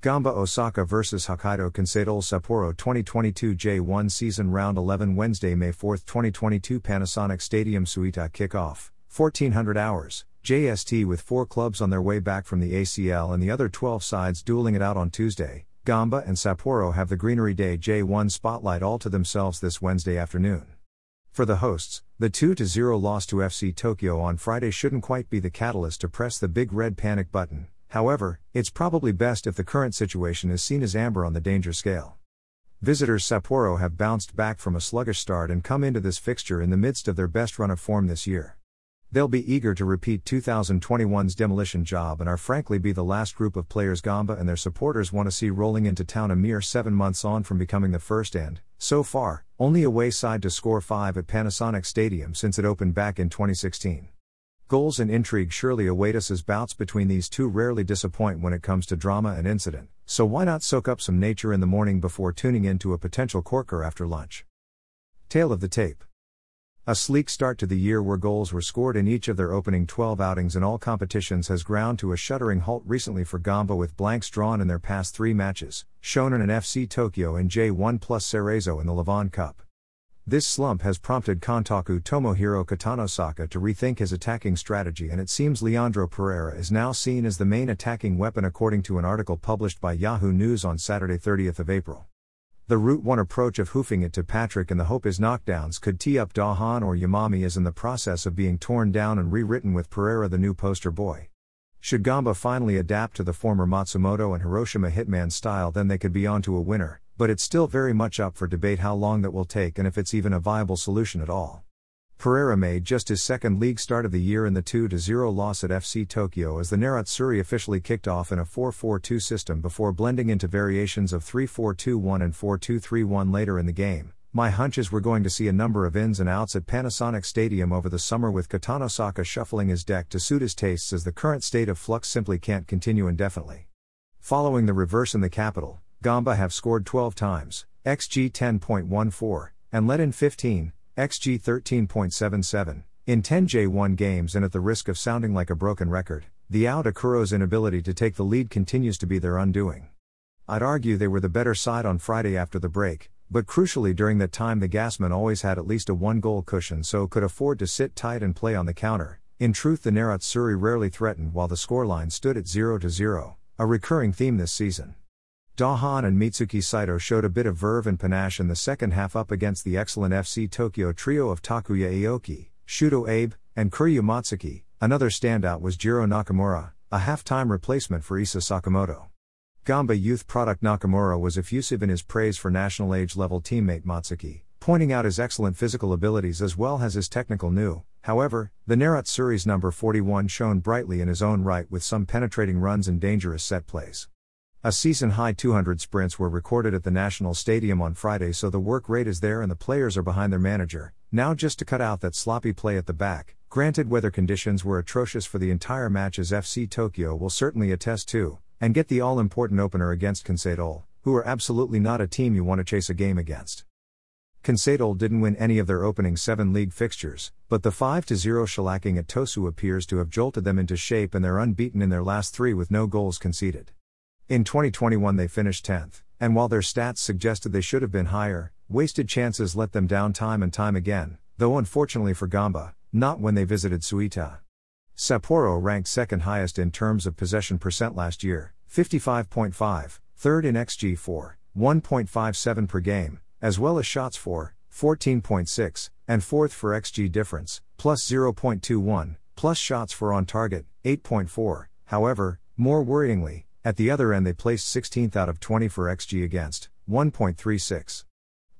Gamba Osaka vs Hokkaido Consadole Sapporo 2022 J1 Season Round 11 Wednesday May 4, 2022 Panasonic Stadium Suita Kickoff, 1400 hours, JST with 4 clubs on their way back from the ACL and the other 12 sides dueling it out on Tuesday. Gamba and Sapporo have the Greenery Day J1 spotlight all to themselves this Wednesday afternoon. For the hosts, the 2-0 loss to FC Tokyo on Friday shouldn't quite be the catalyst to press the big red panic button. However, it's probably best if the current situation is seen as amber on the danger scale. Visitors Sapporo have bounced back from a sluggish start and come into this fixture in the midst of their best run of form this year. They'll be eager to repeat 2021's demolition job and are frankly be the last group of players Gamba and their supporters want to see rolling into town a mere 7 months on from becoming the first and, so far, only away side to score 5 at Panasonic Stadium since it opened back in 2016. Goals and intrigue surely await us as bouts between these two rarely disappoint when it comes to drama and incident, so why not soak up some nature in the morning before tuning in to a potential corker after lunch? Tail of the tape. A sleek start to the year where goals were scored in each of their opening 12 outings in all competitions has ground to a shuddering halt recently for Gamba with blanks drawn in their past 3 matches, Shonan and FC Tokyo in J1 plus Cerezo in the Levon Cup. This slump has prompted Kantoku Tomohiro Katanosaka to rethink his attacking strategy, and it seems Leandro Pereira is now seen as the main attacking weapon according to an article published by Yahoo News on Saturday 30th of April. The Route 1 approach of hoofing it to Patrick and the hope his knockdowns could tee up Dahan or Yamami is in the process of being torn down and rewritten with Pereira the new poster boy. Should Gamba finally adapt to the former Matsumoto and Hiroshima hitman style, then they could be onto a winner, but it's still very much up for debate how long that will take and if it's even a viable solution at all. Pereira made just his second league start of the year in the 2-0 loss at FC Tokyo as the Nerazzurri officially kicked off in a 4-4-2 system before blending into variations of 3-4-2-1 and 4-2-3-1 later in the game. My hunch is we're going to see a number of ins and outs at Panasonic Stadium over the summer with Katanosaka shuffling his deck to suit his tastes as the current state of flux simply can't continue indefinitely. Following the reverse in the capital, Gamba have scored 12 times, xG 10.14, and let in 15, xG 13.77, in 10 J1 games, and at the risk of sounding like a broken record, the Aotakuro's inability to take the lead continues to be their undoing. I'd argue they were the better side on Friday after the break, but crucially during that time the Gasman always had at least a 1-goal cushion so could afford to sit tight and play on the counter. In truth, the Nerazzurri rarely threatened while the scoreline stood at 0-0, a recurring theme this season. Dahan and Mitsuki Saito showed a bit of verve and panache in the second half up against the excellent FC Tokyo trio of Takuya Aoki, Shuto Abe, and Kuryu Matsuki. Another standout was Jiro Nakamura, a half-time replacement for Isa Sakamoto. Gamba youth product Nakamura was effusive in his praise for national age-level teammate Matsuki, pointing out his excellent physical abilities as well as his technical know-how. However, the Nerazzurri's number 41 shone brightly in his own right with some penetrating runs and dangerous set plays. A season-high 200 sprints were recorded at the National Stadium on Friday, so the work rate is there and the players are behind their manager, now just to cut out that sloppy play at the back. Granted, weather conditions were atrocious for the entire match, as FC Tokyo will certainly attest to, and get the all-important opener against Consadole, who are absolutely not a team you want to chase a game against. Consadole didn't win any of their opening 7 league fixtures, but the 5-0 shellacking at Tosu appears to have jolted them into shape, and they're unbeaten in their last 3 with no goals conceded. In 2021 they finished 10th, and while their stats suggested they should have been higher, wasted chances let them down time and time again, though unfortunately for Gamba, not when they visited Suita. Sapporo ranked second highest in terms of possession percent last year, 55.5, third in xG 4, 1.57 per game, as well as shots for, 14.6, and fourth for xG difference, plus 0.21, plus shots for on target, 8.4, however, more worryingly, at the other end they placed 16th out of 20 for xG against, 1.36.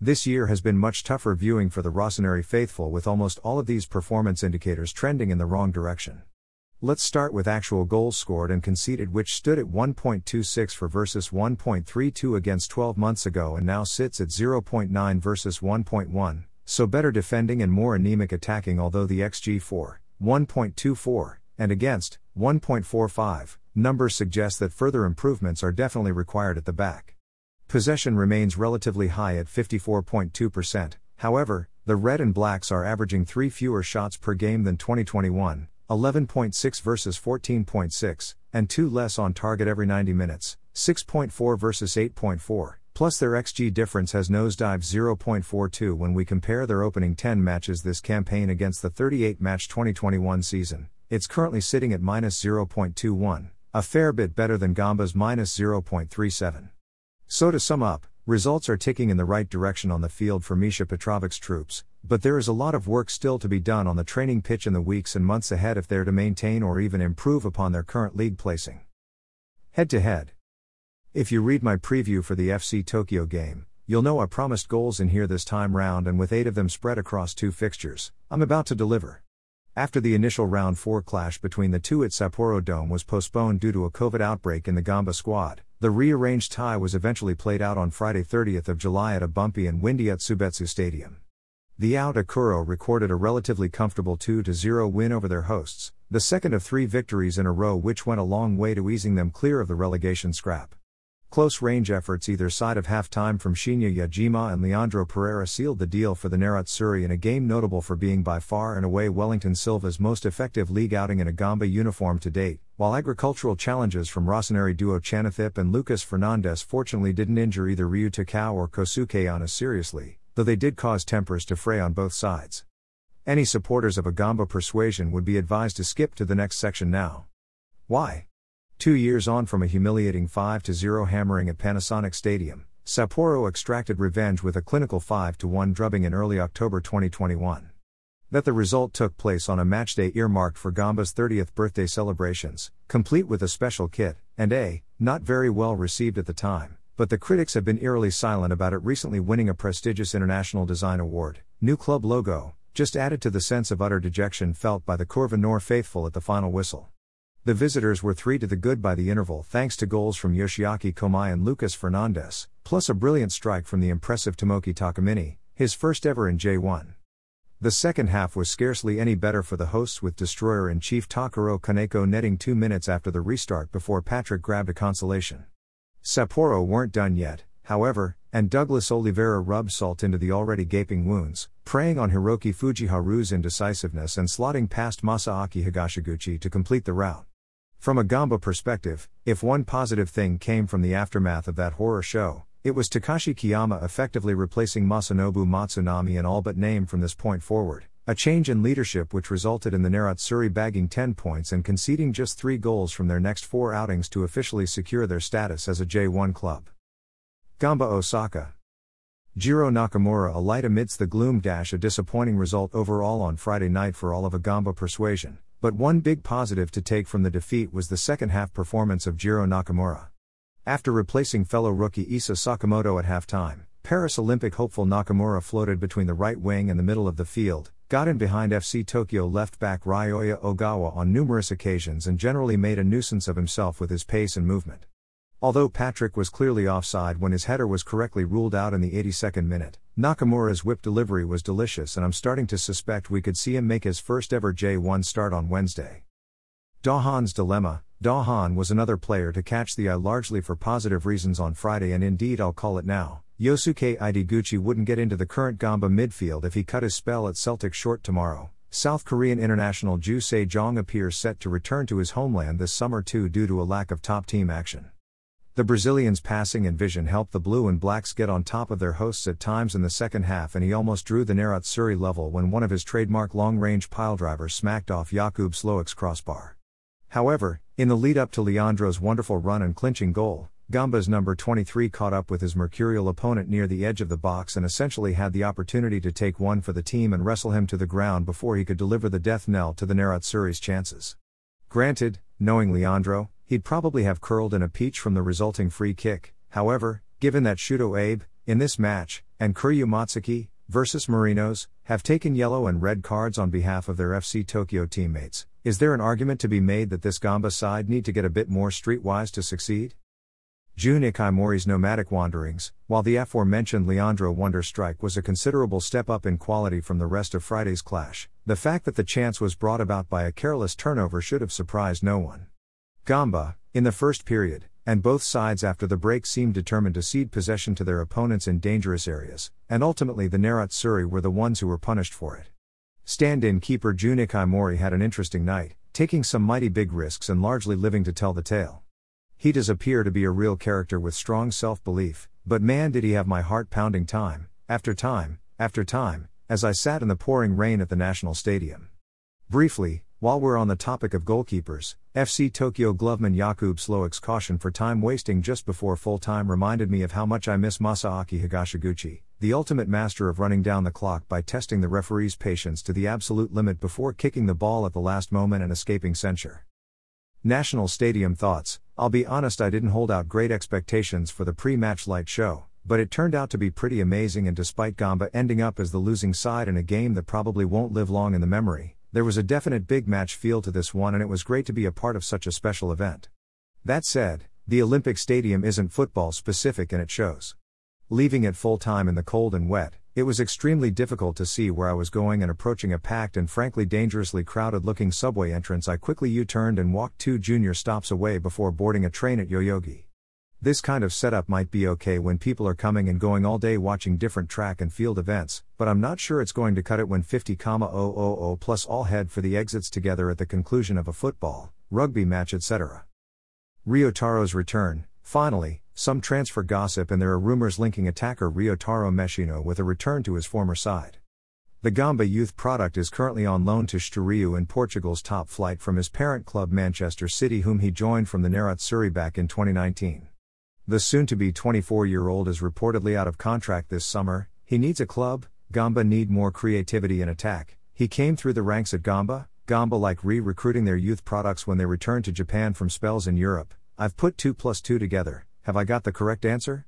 This year has been much tougher viewing for the Rossoneri faithful, with almost all of these performance indicators trending in the wrong direction. Let's start with actual goals scored and conceded, which stood at 1.26 for versus 1.32 against 12 months ago and now sits at 0.9 versus 1.1, so better defending and more anemic attacking, although the xG 4, 1.24, and against, 1.45. Numbers suggest that further improvements are definitely required at the back. Possession remains relatively high at 54.2%, however, the Red and Blacks are averaging 3 fewer shots per game than 2021, 11.6 versus 14.6, and 2 less on target every 90 minutes, 6.4 versus 8.4, plus their XG difference has nosedived 0.42 when we compare their opening 10 matches this campaign against the 38-match 2021 season. It's currently sitting at minus 0.21, a fair bit better than Gamba's minus 0.37. So to sum up, results are ticking in the right direction on the field for Misha Petrovic's troops, but there is a lot of work still to be done on the training pitch in the weeks and months ahead if they're to maintain or even improve upon their current league placing. Head-to-head. If you read my preview for the FC Tokyo game, you'll know I promised goals in here this time round, and with 8 of them spread across 2 fixtures, I'm about to deliver. After the initial round 4 clash between the two at Sapporo Dome was postponed due to a COVID outbreak in the Gamba squad, the rearranged tie was eventually played out on Friday 30th of July at a bumpy and windy Atsubetsu Stadium. The out Akuro recorded a relatively comfortable 2-0 win over their hosts, the second of 3 victories in a row which went a long way to easing them clear of the relegation scrap. Close-range efforts either side of half-time from Shinya Yajima and Leandro Pereira sealed the deal for the Nerazzurri in a game notable for being by far and away Wellington Silva's most effective league outing in a Gamba uniform to date, while agricultural challenges from Rossoneri duo Chanathip and Lucas Fernandes fortunately didn't injure either Ryu Takao or Kosuke Ana seriously, though they did cause tempers to fray on both sides. Any supporters of a Gamba persuasion would be advised to skip to the next section now. Why? 2 years on from a humiliating 5-0 hammering at Panasonic Stadium, Sapporo extracted revenge with a clinical 5-1 drubbing in early October 2021. That the result took place on a matchday earmarked for Gamba's 30th birthday celebrations, complete with a special kit, and not very well received at the time, but the critics have been eerily silent about it recently winning a prestigious international design award, new club logo, just added to the sense of utter dejection felt by the Curva Nor faithful at the final whistle. The visitors were 3-0 by the interval thanks to goals from Yoshiaki Komai and Lucas Fernandes, plus a brilliant strike from the impressive Tomoki Takamine, his first ever in J1. The second half was scarcely any better for the hosts, with destroyer-in-chief Takuro Kaneko netting 2 minutes after the restart before Patrick grabbed a consolation. Sapporo weren't done yet, however, and Douglas Oliveira rubbed salt into the already gaping wounds, preying on Hiroki Fujiharu's indecisiveness and slotting past Masaaki Higashiguchi to complete the rout. From a Gamba perspective, if one positive thing came from the aftermath of that horror show, it was Takashi Kiyama effectively replacing Masanobu Matsunami in all but name from this point forward, a change in leadership which resulted in the Nerazzurri bagging 10 points and conceding just 3 goals from their next 4 outings to officially secure their status as a J1 club. Gamba Osaka. Jiro Nakamura alight amidst the gloom-a disappointing result overall on Friday night for all of a Gamba persuasion. But one big positive to take from the defeat was the second-half performance of Jiro Nakamura. After replacing fellow rookie Isa Sakamoto at halftime, Paris Olympic hopeful Nakamura floated between the right wing and the middle of the field, got in behind FC Tokyo left-back Ryoya Ogawa on numerous occasions and generally made a nuisance of himself with his pace and movement. Although Patrick was clearly offside when his header was correctly ruled out in the 82nd minute, Nakamura's whip delivery was delicious, and I'm starting to suspect we could see him make his first ever J1 start on Wednesday. Dahan's dilemma. Dahan was another player to catch the eye largely for positive reasons on Friday, and indeed I'll call it now, Yosuke Ideguchi wouldn't get into the current Gamba midfield if he cut his spell at Celtic short tomorrow. South Korean international Joo Se-jong appears set to return to his homeland this summer too, due to a lack of top team action. The Brazilian's passing and vision helped the Blue and Blacks get on top of their hosts at times in the second half, and he almost drew the Nerazzurri level when one of his trademark long-range piledrivers smacked off Jakub Sloic's crossbar. However, in the lead-up to Leandro's wonderful run and clinching goal, Gamba's number 23 caught up with his mercurial opponent near the edge of the box and essentially had the opportunity to take one for the team and wrestle him to the ground before he could deliver the death knell to the Nerazzurri's chances. Granted, knowing Leandro, he'd probably have curled in a peach from the resulting free kick. However, given that Shuto Abe, in this match, and Kuryu Matsuki, versus Marinos, have taken yellow and red cards on behalf of their FC Tokyo teammates, is there an argument to be made that this Gamba side need to get a bit more streetwise to succeed? Jun Ikamori's nomadic wanderings, while the aforementioned Leandro wonder strike was a considerable step up in quality from the rest of Friday's clash, the fact that the chance was brought about by a careless turnover should have surprised no one. Gamba, in the first period, and both sides after the break seemed determined to cede possession to their opponents in dangerous areas, and ultimately the Nerazzurri were the ones who were punished for it. Stand-in keeper Jun Ikamori had an interesting night, taking some mighty big risks and largely living to tell the tale. He does appear to be a real character with strong self-belief, but man did he have my heart pounding time, after time, after time, as I sat in the pouring rain at the National Stadium. Briefly, while we're on the topic of goalkeepers, FC Tokyo gloveman Jakub Slowak's caution for time-wasting just before full-time reminded me of how much I miss Masaaki Higashiguchi, the ultimate master of running down the clock by testing the referee's patience to the absolute limit before kicking the ball at the last moment and escaping censure. National Stadium thoughts. I'll be honest, I didn't hold out great expectations for the pre-match light show, but it turned out to be pretty amazing, and despite Gamba ending up as the losing side in a game that probably won't live long in the memory, there was a definite big match feel to this one, and it was great to be a part of such a special event. That said, the Olympic Stadium isn't football specific and it shows. Leaving at full time in the cold and wet, it was extremely difficult to see where I was going, and approaching a packed and frankly dangerously crowded-looking subway entrance, I quickly U-turned and walked 2 junior stops away before boarding a train at Yoyogi. This kind of setup might be okay when people are coming and going all day watching different track and field events, but I'm not sure it's going to cut it when 50,000 plus all head for the exits together at the conclusion of a football, rugby match, etc. Ryotaro's return, finally. Some transfer gossip, and there are rumors linking attacker Ryotaro Meshino with a return to his former side. The Gamba youth product is currently on loan to Estoril in Portugal's top flight from his parent club Manchester City, whom he joined from the Nerazzurri back in 2019. The soon-to-be 24-year-old is reportedly out of contract this summer. He needs a club. Gamba need more creativity in attack. He came through the ranks at Gamba. Gamba like re-recruiting their youth products when they return to Japan from spells in Europe. I've put 2 plus 2 together. Have I got the correct answer?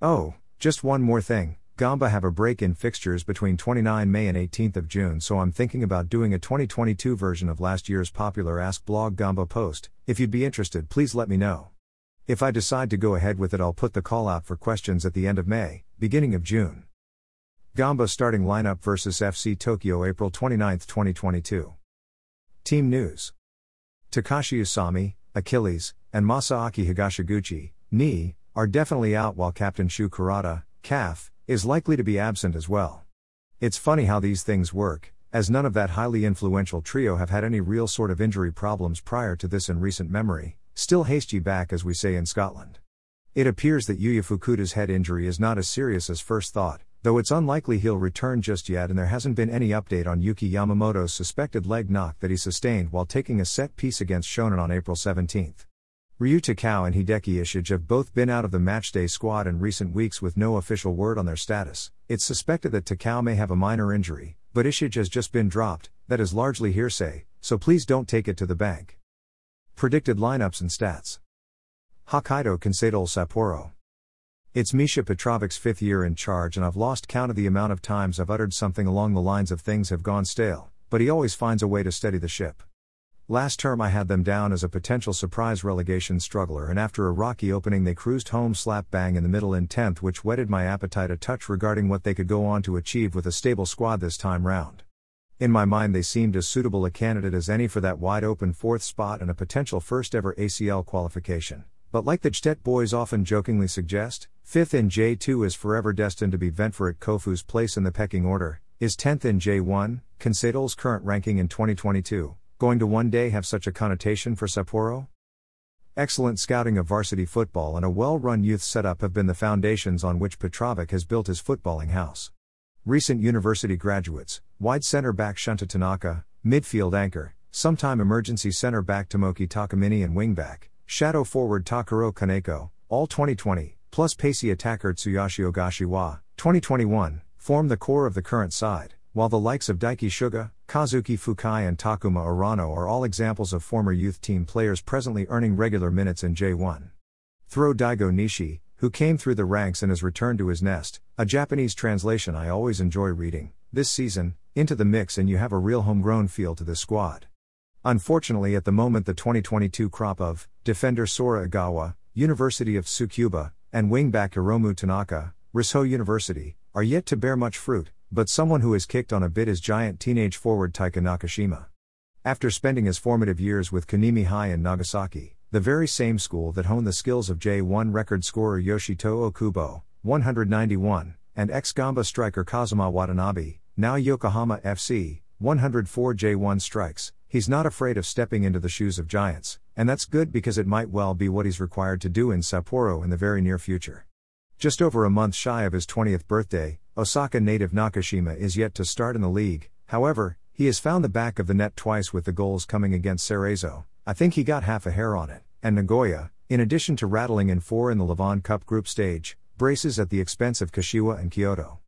Oh, just one more thing. Gamba have a break in fixtures between 29 May and 18th of June, so I'm thinking about doing a 2022 version of last year's popular Ask Blog Gamba post. If you'd be interested, please let me know. If I decide to go ahead with it, I'll put the call out for questions at the end of May, beginning of June. Gamba starting lineup versus FC Tokyo April 29, 2022. Team news. Takashi Usami, Achilles, and Masaaki Higashiguchi, knee, are definitely out, while Captain Shu Kurata, calf, is likely to be absent as well. It's funny how these things work, as none of that highly influential trio have had any real sort of injury problems prior to this in recent memory. Still hasty back, as we say in Scotland. It appears that Yuya Fukuda's head injury is not as serious as first thought, though it's unlikely he'll return just yet, and there hasn't been any update on Yuki Yamamoto's suspected leg knock that he sustained while taking a set piece against Shonan on April 17. Ryu Takao and Hideki Ishige have both been out of the matchday squad in recent weeks with no official word on their status. It's suspected that Takao may have a minor injury, but Ishige has just been dropped. That is largely hearsay, so please don't take it to the bank. Predicted lineups and stats. Hokkaido Consadole Sapporo. It's Misha Petrovic's 5th year in charge, and I've lost count of the amount of times I've uttered something along the lines of things have gone stale, but he always finds a way to steady the ship. Last term I had them down as a potential surprise relegation struggler, and after a rocky opening they cruised home slap bang in the middle in 10th, which whetted my appetite a touch regarding what they could go on to achieve with a stable squad this time round. In my mind they seemed as suitable a candidate as any for that wide open 4th spot and a potential first ever ACL qualification, but like the Chtet boys often jokingly suggest, 5th in J2 is forever destined to be Ventforet Kofu's place in the pecking order, is 10th in J1, Consadole's current ranking in 2022. Going to one day have such a connotation for Sapporo? Excellent scouting of varsity football and a well-run youth setup have been the foundations on which Petrovic has built his footballing house. Recent university graduates, wide center-back Shunta Tanaka, midfield anchor, sometime emergency center-back Tomoki Takamine, and wing-back, shadow forward Takuro Kaneko, all 2020, plus pacey attacker Tsuyoshi Ogashiwa, 2021, form the core of the current side, while the likes of Daiki Shuga, Kazuki Fukai, and Takuma Urano are all examples of former youth team players presently earning regular minutes in J1. Throw Daigo Nishi, who came through the ranks and has returned to his nest, a Japanese translation I always enjoy reading, this season, into the mix, and you have a real homegrown feel to this squad. Unfortunately at the moment the 2022 crop of defender Sora Igawa, University of Tsukuba, and wingback Hiromu Tanaka, Rissho University, are yet to bear much fruit, but someone who has kicked on a bit is giant teenage forward Taika Nakashima. After spending his formative years with Kunimi High in Nagasaki, the very same school that honed the skills of J1 record scorer Yoshitoo Kubo, 191, and ex-Gamba striker Kazuma Watanabe, now Yokohama FC, 104 J1 strikes, he's not afraid of stepping into the shoes of giants, and that's good because it might well be what he's required to do in Sapporo in the very near future. Just over a month shy of his 20th birthday, Osaka native Nakashima is yet to start in the league. However, he has found the back of the net twice with the goals coming against Cerezo, I think he got half a hair on it, and Nagoya, in addition to rattling in four in the Levon Cup group stage, braces at the expense of Kashiwa and Kyoto.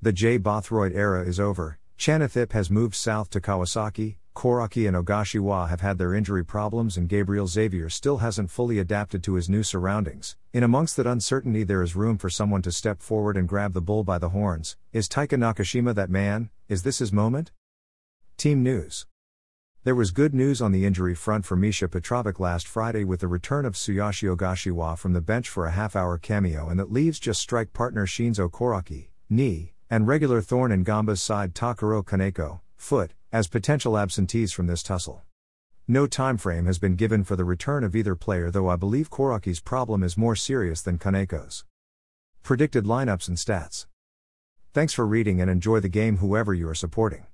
The J. Bothroyd era is over, Chanathip has moved south to Kawasaki, Koraki and Ogashiwa have had their injury problems and Gabriel Xavier still hasn't fully adapted to his new surroundings. In amongst that uncertainty there is room for someone to step forward and grab the bull by the horns. Is Taika Nakashima that man? Is this his moment? Team news. There was good news on the injury front for Misha Petrovic last Friday with the return of Tsuyoshi Ogashiwa from the bench for a half-hour cameo, and that leaves just strike partner Shinzo Koraki, knee, and regular thorn in Gamba's side Takuro Kaneko, foot, as potential absentees from this tussle. No timeframe has been given for the return of either player, though I believe Koraki's problem is more serious than Kaneko's. Predicted lineups and stats. Thanks for reading and enjoy the game whoever you are supporting.